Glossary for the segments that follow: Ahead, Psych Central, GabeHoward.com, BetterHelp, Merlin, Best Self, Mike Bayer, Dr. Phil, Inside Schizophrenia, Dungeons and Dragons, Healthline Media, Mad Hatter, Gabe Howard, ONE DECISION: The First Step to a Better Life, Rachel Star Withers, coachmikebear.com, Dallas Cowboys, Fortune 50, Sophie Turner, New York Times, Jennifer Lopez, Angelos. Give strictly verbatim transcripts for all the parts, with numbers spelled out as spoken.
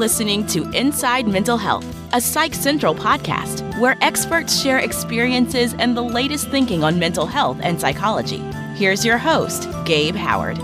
listening to Inside Mental Health, a Psych Central podcast where experts share experiences and the latest thinking on mental health and psychology. Here's your host, Gabe Howard.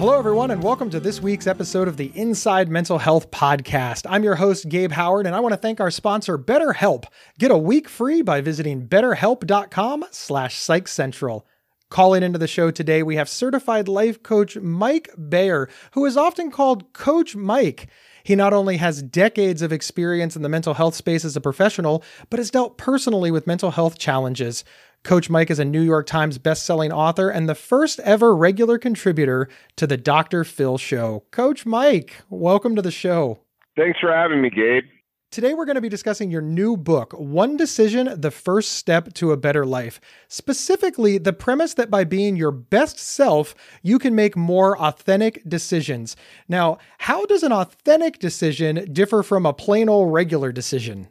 Hello, everyone, and welcome to this week's episode of the Inside Mental Health Podcast. I'm your host, Gabe Howard, and I want to thank our sponsor, BetterHelp. Get a week free by visiting BetterHelp.com slash Psych Central. Calling into the show today, we have certified life coach Mike Bayer, who is often called Coach Mike. He not only has decades of experience in the mental health space as a professional, but has dealt personally with mental health challenges. Coach Mike is a New York Times bestselling author and the first ever regular contributor to the Doctor Phil show. Coach Mike, welcome to the show. Thanks for having me, Gabe. Today, we're going to be discussing your new book, One Decision: The First Step to a Better Life. Specifically, the premise that by being your best self, you can make more authentic decisions. Now, how does an authentic decision differ from a plain old regular decision?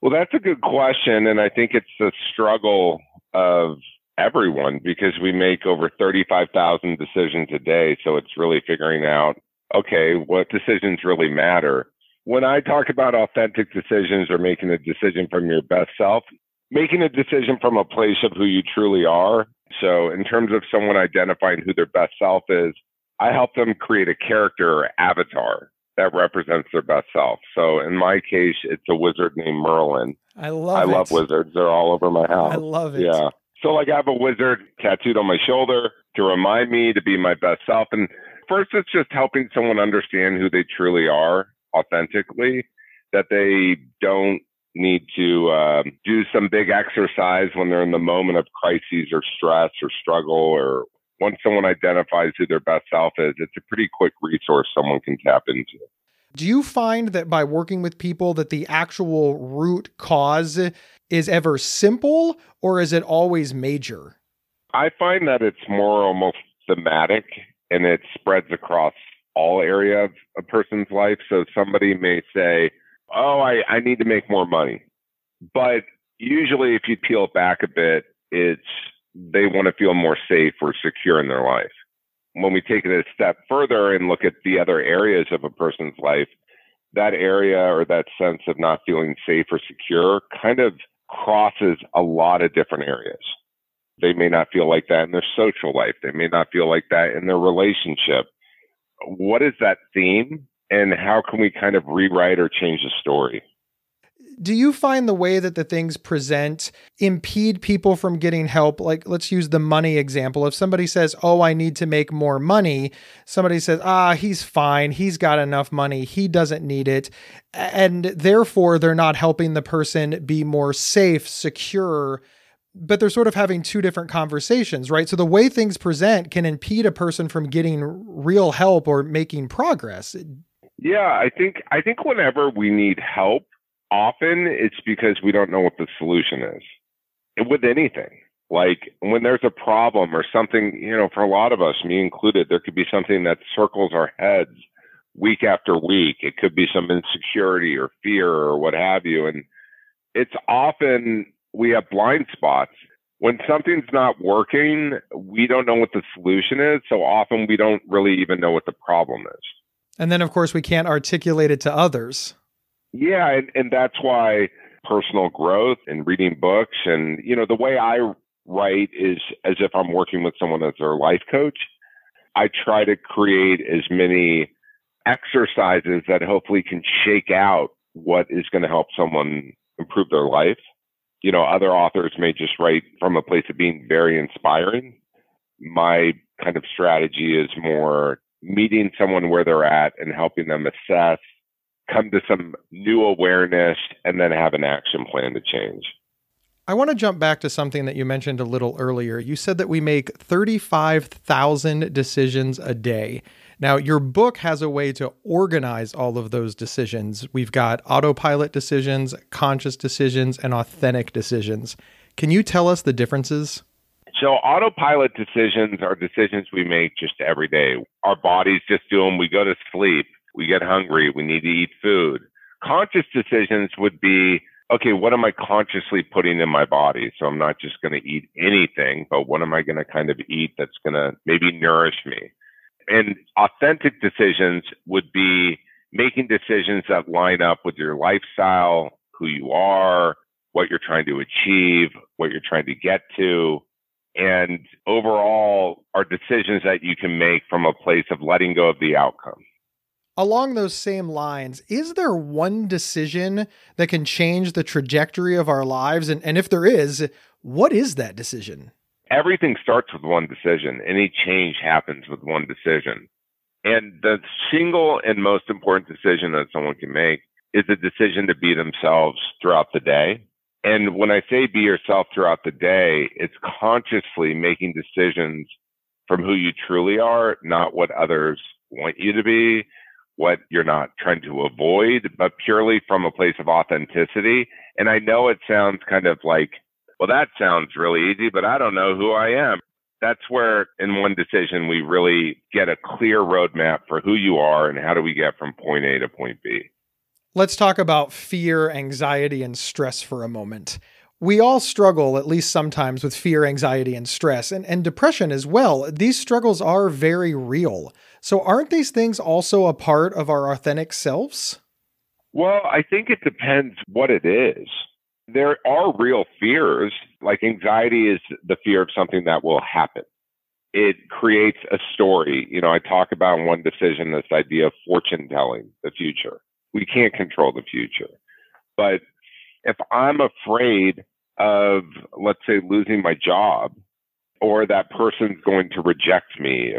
Well, that's a good question, and I think it's the struggle of everyone because we make over thirty-five thousand decisions a day, so it's really figuring out, okay, what decisions really matter. When I talk about authentic decisions or making a decision from your best self, making a decision from a place of who you truly are. So in terms of someone identifying who their best self is, I help them create a character or avatar that represents their best self. So in my case, it's a wizard named Merlin. I love I it. love wizards. They're all over my house. I love it. Yeah. So like I have a wizard tattooed on my shoulder to remind me to be my best self. And first, it's just helping someone understand who they truly are authentically, that they don't need to uh, do some big exercise when they're in the moment of crises or stress or struggle. Or once someone identifies who their best self is, it's a pretty quick resource someone can tap into. Do you find that by working with people that the actual root cause is ever simple, or is it always major? I find that it's more almost thematic, and it spreads across all area of a person's life. So somebody may say, oh, I, I need to make more money. But usually if you peel back a bit, it's they want to feel more safe or secure in their life. When we take it a step further and look at the other areas of a person's life, that area or that sense of not feeling safe or secure kind of crosses a lot of different areas. They may not feel like that in their social life. They may not feel like that in their relationship. What is that theme, and how can we kind of rewrite or change the story? Do you find the way that the things present impede people from getting help? Like, let's use the money example. If somebody says, oh, I need to make more money, somebody says, ah, he's fine. He's got enough money. He doesn't need it. And therefore, they're not helping the person be more safe, secure, but they're sort of having two different conversations, right? So the way things present can impede a person from getting real help or making progress. Yeah, I think I think whenever we need help, often it's because we don't know what the solution is. And with anything, like when there's a problem or something, you know, for a lot of us, me included, there could be something that circles our heads week after week. It could be some insecurity or fear or what have you. And it's often we have blind spots. When something's not working, we don't know what the solution is. So often we don't really even know what the problem is. And then, of course, we can't articulate it to others. Yeah. And, and that's why personal growth and reading books and, you know, the way I write is as if I'm working with someone as their life coach. I try to create as many exercises that hopefully can shake out what is going to help someone improve their life. You know, other authors may just write from a place of being very inspiring. My kind of strategy is more meeting someone where they're at and helping them assess, come to some new awareness, and then have an action plan to change. I want to jump back to something that you mentioned a little earlier. You said that we make thirty-five thousand decisions a day. Now, your book has a way to organize all of those decisions. We've got autopilot decisions, conscious decisions, and authentic decisions. Can you tell us the differences? So autopilot decisions are decisions we make just every day. Our bodies just do them. We go to sleep. We get hungry. We need to eat food. Conscious decisions would be, okay, what am I consciously putting in my body? So I'm not just going to eat anything, but what am I going to kind of eat that's going to maybe nourish me? And authentic decisions would be making decisions that line up with your lifestyle, who you are, what you're trying to achieve, what you're trying to get to, and overall are decisions that you can make from a place of letting go of the outcome. Along those same lines, is there one decision that can change the trajectory of our lives? And, and if there is, what is that decision? Everything starts with one decision. Any change happens with one decision. And the single and most important decision that someone can make is the decision to be themselves throughout the day. And when I say be yourself throughout the day, it's consciously making decisions from who you truly are, not what others want you to be, what you're not trying to avoid, but purely from a place of authenticity. And I know it sounds kind of like, well, that sounds really easy, but I don't know who I am. That's where in one decision, we really get a clear roadmap for who you are and how do we get from point A to point B. Let's talk about fear, anxiety, and stress for a moment. We all struggle, at least sometimes, with fear, anxiety, and stress, and, and depression as well. These struggles are very real. So aren't these things also a part of our authentic selves? Well, I think it depends what it is. There are real fears, like anxiety is the fear of something that will happen. It creates a story. You know, I talk about in one decision this idea of fortune telling the future. We can't control the future. But if I'm afraid of, let's say, losing my job or that person's going to reject me,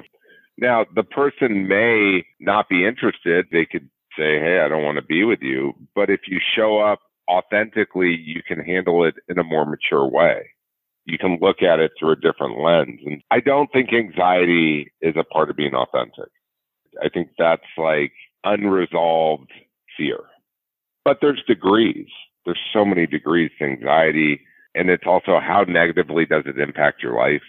now the person may not be interested. They could say, hey, I don't want to be with you. But if you show up authentically, you can handle it in a more mature way. You can look at it through a different lens. And I don't think anxiety is a part of being authentic. I think that's like unresolved fear. But there's degrees. There's so many degrees to anxiety. And it's also how negatively does it impact your life?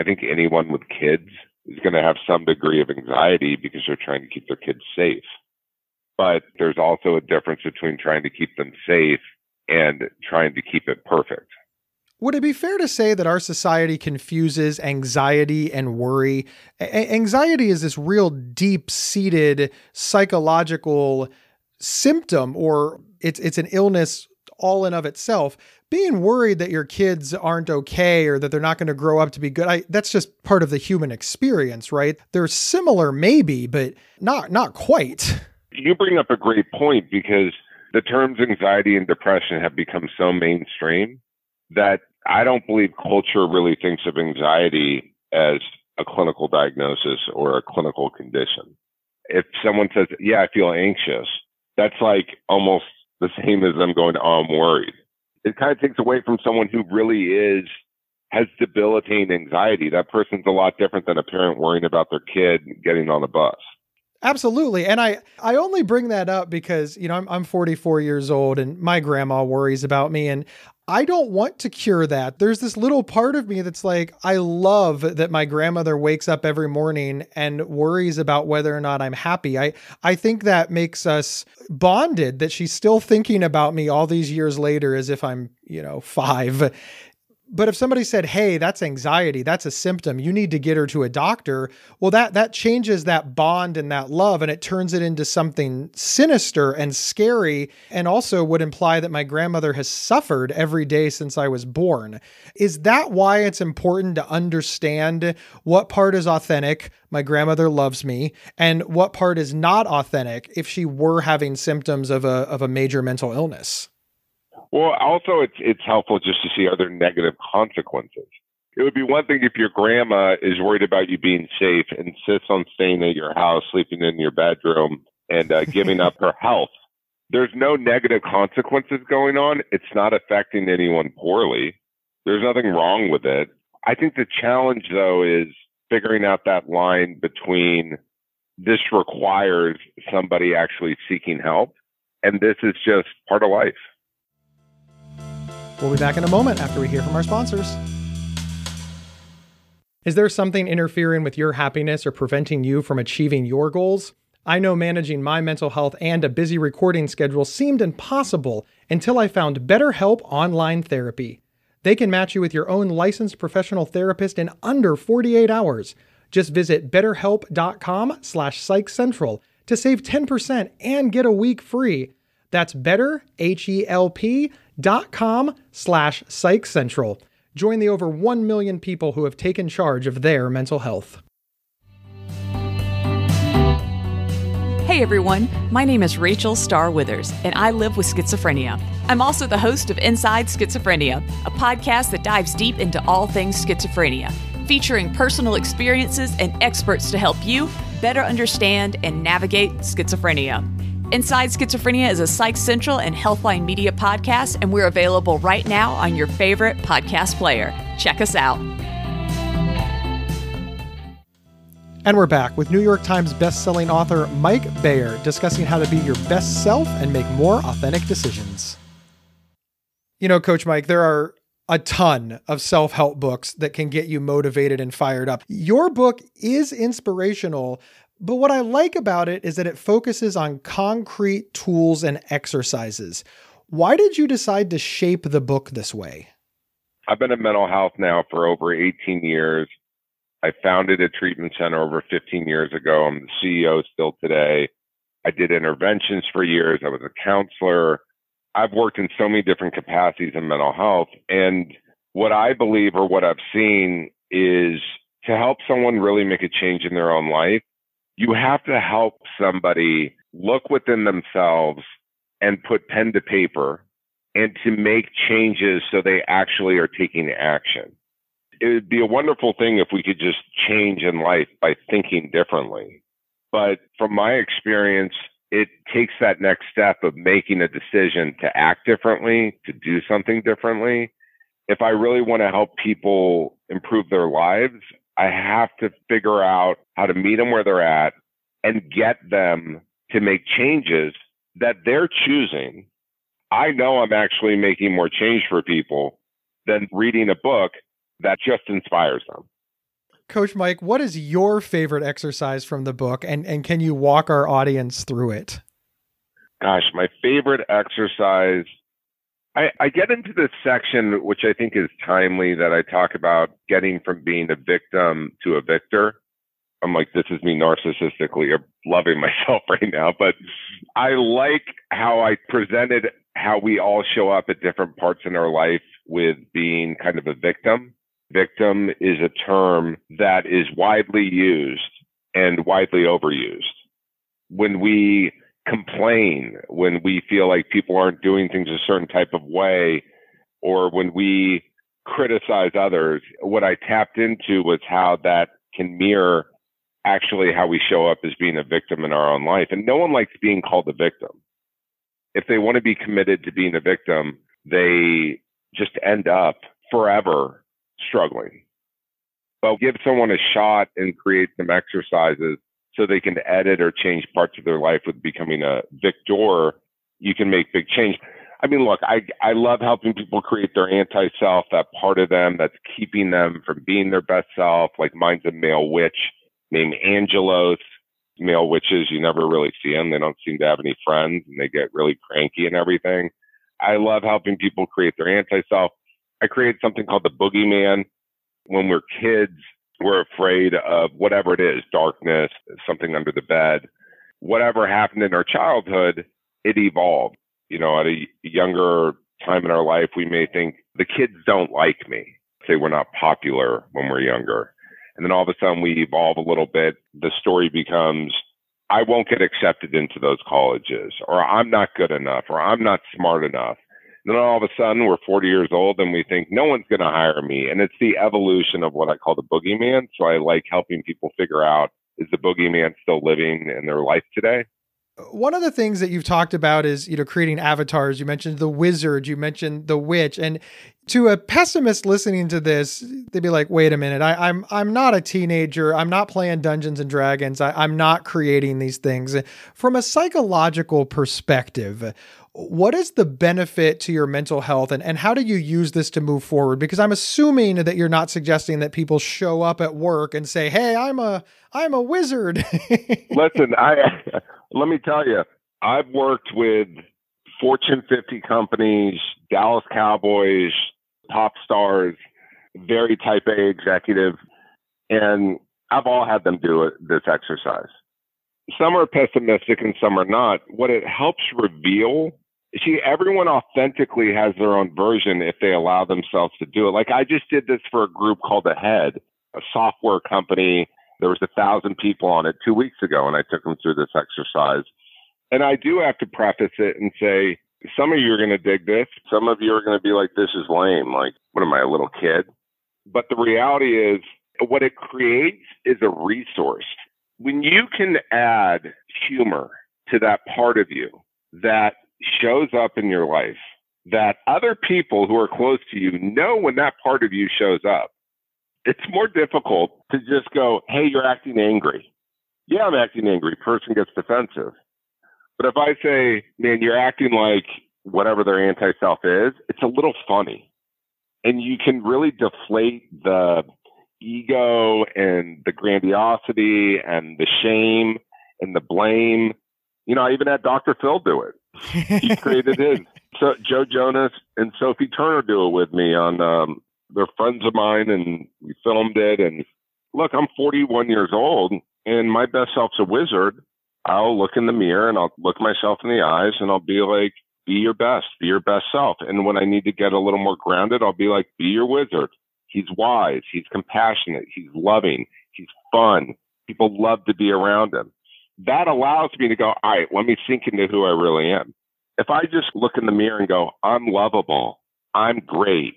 I think anyone with kids is going to have some degree of anxiety because they're trying to keep their kids safe. But there's also a difference between trying to keep them safe and trying to keep it perfect. Would it be fair to say that our society confuses anxiety and worry? A- anxiety is this real deep-seated psychological symptom, or it's it's an illness all in of itself. Being worried that your kids aren't okay or that they're not going to grow up to be good, I, that's just part of the human experience, right? They're similar maybe, but not not quite. You bring up a great point because the terms anxiety and depression have become so mainstream that I don't believe culture really thinks of anxiety as a clinical diagnosis or a clinical condition. If someone says, yeah, I feel anxious, that's like almost the same as them going, oh, I'm worried. It kind of takes away from someone who really is, has debilitating anxiety. That person's a lot different than a parent worrying about their kid getting on a bus. Absolutely. And I, I only bring that up because, you know, I'm, I'm forty-four years old and my grandma worries about me and I don't want to cure that. There's this little part of me that's like, I love that my grandmother wakes up every morning and worries about whether or not I'm happy. I, I think that makes us bonded that she's still thinking about me all these years later as if I'm, you know, five. But if somebody said, hey, that's anxiety, that's a symptom, you need to get her to a doctor, well, that that changes that bond and that love, and it turns it into something sinister and scary, and also would imply that my grandmother has suffered every day since I was born. Is that why it's important to understand what part is authentic, my grandmother loves me, and what part is not authentic if she were having symptoms of a of a major mental illness? Well, also, it's it's helpful just to see other negative consequences. It would be one thing if your grandma is worried about you being safe, insists on staying at your house, sleeping in your bedroom, and uh, giving up her health. There's no negative consequences going on. It's not affecting anyone poorly. There's nothing wrong with it. I think the challenge, though, is figuring out that line between this requires somebody actually seeking help, and this is just part of life. We'll be back in a moment after we hear from our sponsors. Is there something interfering with your happiness or preventing you from achieving your goals? I know managing my mental health and a busy recording schedule seemed impossible until I found BetterHelp Online Therapy. They can match you with your own licensed professional therapist in under forty-eight hours. Just visit better help dot com slash psych central to save ten percent and get a week free. That's better help dot com slash psych central. Join the over one million people who have taken charge of their mental health. Hey everyone, my name is Rachel Star Withers, and I live with schizophrenia. I'm also the host of Inside Schizophrenia, a podcast that dives deep into all things schizophrenia, featuring personal experiences and experts to help you better understand and navigate schizophrenia. Inside Schizophrenia is a Psych Central and Healthline Media podcast, and we're available right now on your favorite podcast player. Check us out. And we're back with New York Times bestselling author Mike Bayer discussing how to be your best self and make more authentic decisions. You know, Coach Mike, there are a ton of self-help books that can get you motivated and fired up. Your book is inspirational, but what I like about it is that it focuses on concrete tools and exercises. Why did you decide to shape the book this way? I've been in mental health now for over eighteen years. I founded a treatment center over fifteen years ago. I'm the C E O still today. I did interventions for years. I was a counselor. I've worked in so many different capacities in mental health. And what I believe, or what I've seen, is to help someone really make a change in their own life, you have to help somebody look within themselves and put pen to paper and to make changes so they actually are taking action. It would be a wonderful thing if we could just change in life by thinking differently. But from my experience, it takes that next step of making a decision to act differently, to do something differently. If I really want to help people improve their lives, I have to figure out how to meet them where they're at and get them to make changes that they're choosing. I know I'm actually making more change for people than reading a book that just inspires them. Coach Mike, what is your favorite exercise from the book, and, and can you walk our audience through it? Gosh, my favorite exercise, I, I get into this section, which I think is timely, that I talk about getting from being a victim to a victor. I'm like, this is me narcissistically loving myself right now, but I like how I presented how we all show up at different parts in our life with being kind of a victim. Victim is a term that is widely used and widely overused. When we complain, when we feel like people aren't doing things a certain type of way, or when we criticize others, what I tapped into was how that can mirror actually how we show up as being a victim in our own life. And no one likes being called a victim. If they want to be committed to being a victim, they just end up forever struggling. But give someone a shot and create some exercises so they can edit or change parts of their life with becoming a victor. You can make big change. I mean, look, I, I love helping people create their anti-self, that part of them that's keeping them from being their best self. Like, mine's a male witch named Angelos. Male witches, you never really see them. They don't seem to have any friends, and they get really cranky and everything. I love helping people create their anti-self. I created something called the boogeyman. When we're kids, we're afraid of whatever it is, darkness, something under the bed. Whatever happened in our childhood, it evolved. You know, at a younger time in our life, we may think, the kids don't like me. Say we're not popular when we're younger. And then all of a sudden, we evolve a little bit. The story becomes, I won't get accepted into those colleges, or I'm not good enough, or I'm not smart enough. Then all of a sudden, we're forty years old and we think no one's going to hire me. And it's the evolution of what I call the boogeyman. So I like helping people figure out, is the boogeyman still living in their life today? One of the things that you've talked about is, you know, creating avatars. You mentioned the wizard, you mentioned the witch. And to a pessimist listening to this, they'd be like, wait a minute, I, I'm I'm not a teenager. I'm not playing Dungeons and Dragons. I, I'm not creating these things. From a psychological perspective, what is the benefit to your mental health, and, and how do you use this to move forward? Because I'm assuming that you're not suggesting that people show up at work and say, hey, I'm a, I'm a wizard. Listen, I, let me tell you, I've worked with Fortune fifty companies, Dallas Cowboys, pop stars, very type A executive. And I've all had them do it, this exercise. Some are pessimistic and some are not. What it helps reveal, see, everyone authentically has their own version if they allow themselves to do it. Like I just did this for a group called Ahead, a software company. There was a thousand people on it two weeks ago, and I took them through this exercise. And I do have to preface it and say, some of you are going to dig this. Some of you are going to be like, this is lame. Like, what am I, a little kid? But the reality is, what it creates is a resource. When you can add humor to that part of you that shows up in your life, that other people who are close to you know when that part of you shows up, it's more difficult to just go, hey, you're acting angry. Yeah, I'm acting angry. Person gets defensive. But if I say, man, you're acting like whatever their anti-self is, it's a little funny. And you can really deflate the ego and the grandiosity and the shame and the blame. You know, I even had Doctor Phil do it. He created his. So Joe Jonas and Sophie Turner do it with me on, um, they're friends of mine, and we filmed it. And look, I'm forty-one years old, and my best self's a wizard. I'll look in the mirror and I'll look myself in the eyes and I'll be like, be your best, be your best self. And when I need to get a little more grounded, I'll be like, be your wizard. He's wise. He's compassionate. He's loving. He's fun. People love to be around him. That allows me to go, all right, let me sink into who I really am. If I just look in the mirror and go, I'm lovable, I'm great,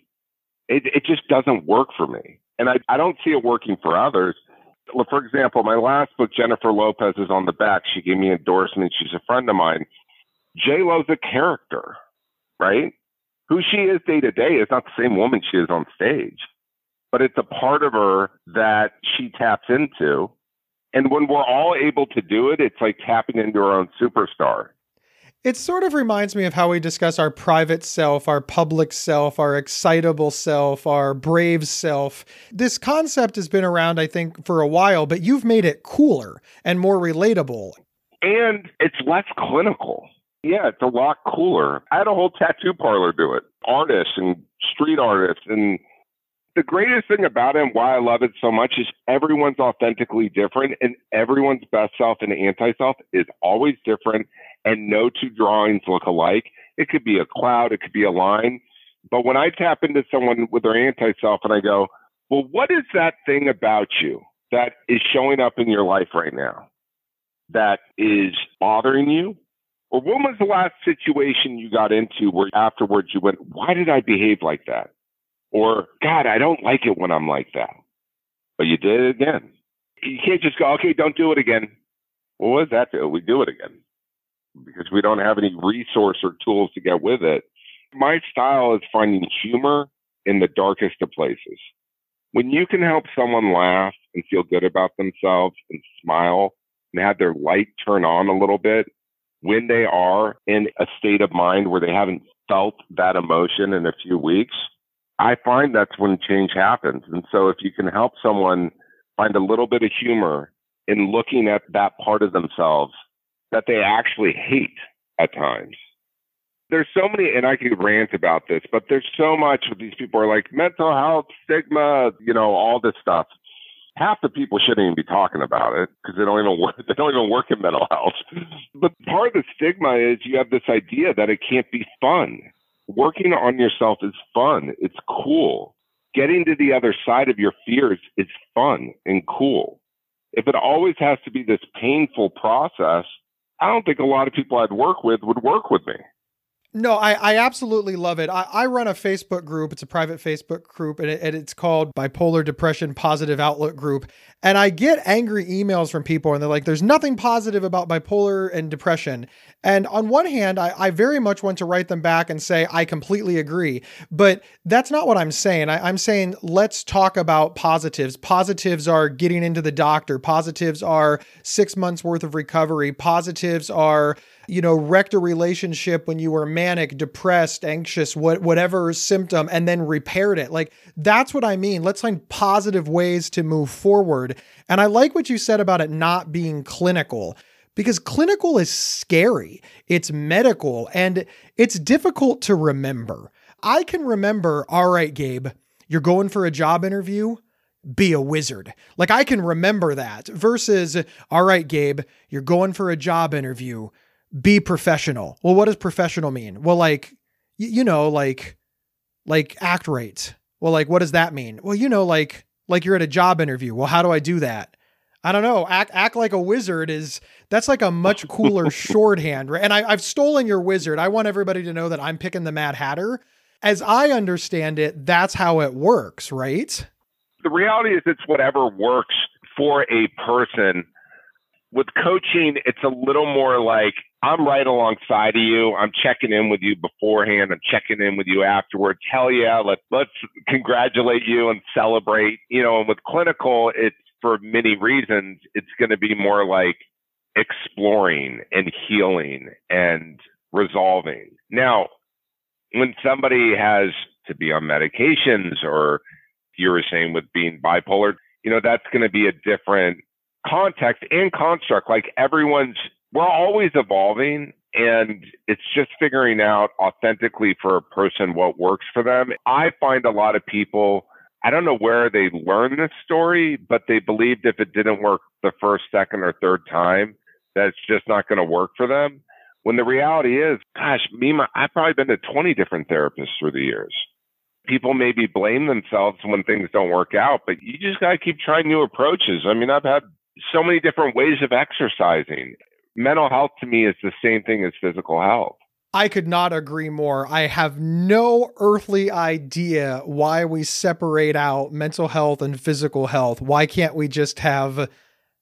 it, it just doesn't work for me. And I, I don't see it working for others. For example, my last book, Jennifer Lopez is on the back. She gave me an endorsement. She's a friend of mine. J-Lo's a character, right? Who she is day to day is not the same woman she is on stage, but it's a part of her that she taps into. And when we're all able to do it, it's like tapping into our own superstar. It sort of reminds me of how we discuss our private self, our public self, our excitable self, our brave self. This concept has been around, I think, for a while, but you've made it cooler and more relatable. And it's less clinical. Yeah, it's a lot cooler. I had a whole tattoo parlor do it. Artists and street artists. And the greatest thing about it and why I love it so much is everyone's authentically different, and everyone's best self and anti-self is always different. And no two drawings look alike. It could be a cloud. It could be a line. But when I tap into someone with their anti-self and I go, well, what is that thing about you that is showing up in your life right now that is bothering you? Or when was the last situation you got into where afterwards you went, why did I behave like that? Or, God, I don't like it when I'm like that. But you did it again. You can't just go, okay, don't do it again. Well, what does that do? We do it again. Because we don't have any resource or tools to get with it. My style is finding humor in the darkest of places. When you can help someone laugh and feel good about themselves and smile and have their light turn on a little bit when they are in a state of mind where they haven't felt that emotion in a few weeks, I find that's when change happens. And so if you can help someone find a little bit of humor in looking at that part of themselves that they actually hate at times. There's so many, and I could rant about this, but there's so much with these people are like mental health, stigma, you know, all this stuff. Half the people shouldn't even be talking about it because they don't even work, they don't even work in mental health. But part of the stigma is you have this idea that it can't be fun. Working on yourself is fun. It's cool. Getting to the other side of your fears is fun and cool. If it always has to be this painful process, I don't think a lot of people I'd work with would work with me. No, I, I absolutely love it. I, I run a Facebook group. It's a private Facebook group, and, it, and it's called Bipolar Depression Positive Outlook Group. And I get angry emails from people, and they're like, there's nothing positive about bipolar and depression. And on one hand, I, I very much want to write them back and say, I completely agree. But that's not what I'm saying. I, I'm saying, let's talk about positives. Positives are getting into the doctor. Positives are six months worth of recovery. Positives are, you know, wrecked a relationship when you were manic, depressed, anxious, what, whatever symptom, and then repaired it. Like, that's what I mean. Let's find positive ways to move forward. And I like what you said about it not being clinical, because clinical is scary. It's medical, and it's difficult to remember. I can remember, all right, Gabe, you're going for a job interview. be a wizard. Like, I can remember that versus, all right, Gabe, you're going for a job interview, be professional. Well, what does professional mean? Well, like, y- you know, like, like act right. Well, like, what does that mean? Well, you know, like, like you're at a job interview. Well, how do I do that? I don't know. Act, act like a wizard is, that's like a much cooler shorthand. Right? And I, I've stolen your wizard. I want everybody to know that I'm picking the Mad Hatter. As I understand it, that's how it works, right? The reality is it's whatever works for a person. With coaching, it's a little more like, I'm right alongside of you. I'm checking in with you beforehand. I'm checking in with you afterwards. Hell yeah, let's, let's congratulate you and celebrate. You know, and with clinical, it's, for many reasons, it's going to be more like exploring and healing and resolving. Now, when somebody has to be on medications, or you were saying with being bipolar, you know, that's going to be a different context and construct. Like, everyone's, we're always evolving, and it's just figuring out authentically for a person what works for them. I find a lot of people, I don't know where they learned this story, but they believed if it didn't work the first, second, or third time, that it's just not going to work for them. When the reality is, gosh, me, my, I've probably been to twenty different therapists through the years. People maybe blame themselves when things don't work out, but you just got to keep trying new approaches. I mean, I've had so many different ways of exercising. Mental health to me is the same thing as physical health. I could not agree more. I have no earthly idea why we separate out mental health and physical health. Why can't we just have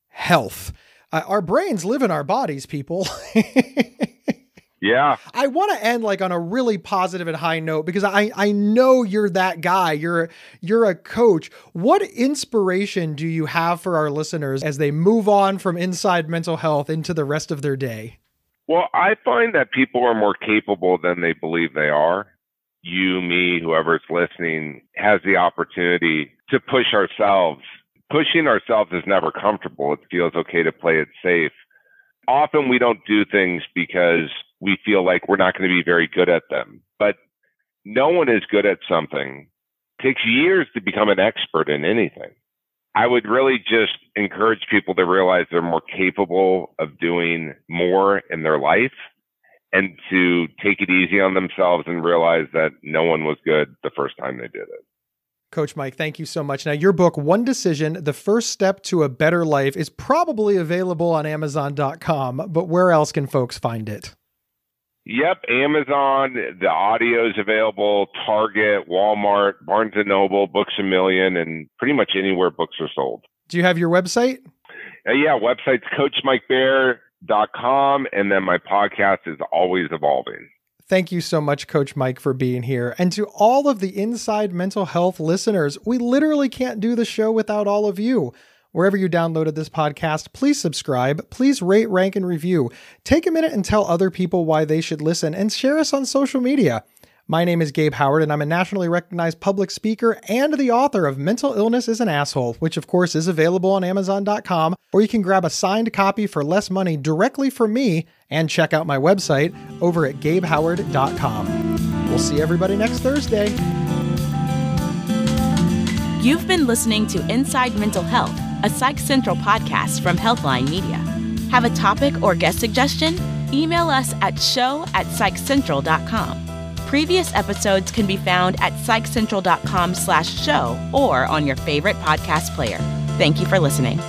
health? Uh, our brains live in our bodies, people. Yeah. I want to end like on a really positive and high note, because I, I know you're that guy. You're, you're a coach. What inspiration do you have for our listeners as they move on from inside mental health into the rest of their day? Well, I find that people are more capable than they believe they are. You, me, whoever's listening has the opportunity to push ourselves. Pushing ourselves is never comfortable. It feels okay to play it safe. Often we don't do things because we feel like we're not going to be very good at them. But no one is good at something. It takes years to become an expert in anything. I would really just encourage people to realize they're more capable of doing more in their life, and to take it easy on themselves and realize that no one was good the first time they did it. Coach Mike, thank you so much. Now, your book, One Decision, The First Step to a Better Life, is probably available on amazon dot com, but where else can folks find it? Yep. Amazon, the audio is available, Target, Walmart, Barnes and Noble, Books A Million, and pretty much anywhere books are sold. Do you have your website? Uh, yeah. Website's coach mike bear dot com. And then my podcast is Always Evolving. Thank you so much, Coach Mike, for being here. And to all of the Inside Mental Health listeners, we literally can't do the show without all of you. Wherever you downloaded this podcast, please subscribe, please rate, rank, and review. Take a minute and tell other people why they should listen, and share us on social media. My name is Gabe Howard, and I'm a nationally recognized public speaker and the author of Mental Illness is an Asshole, which of course is available on amazon dot com, or you can grab a signed copy for less money directly from me and check out my website over at gabe howard dot com. We'll see everybody next Thursday. You've been listening to Inside Mental Health, a Psych Central podcast from Healthline Media. Have a topic or guest suggestion? Email us at show at psych central dot com. Previous episodes can be found at psych central dot com slash show or on your favorite podcast player. Thank you for listening.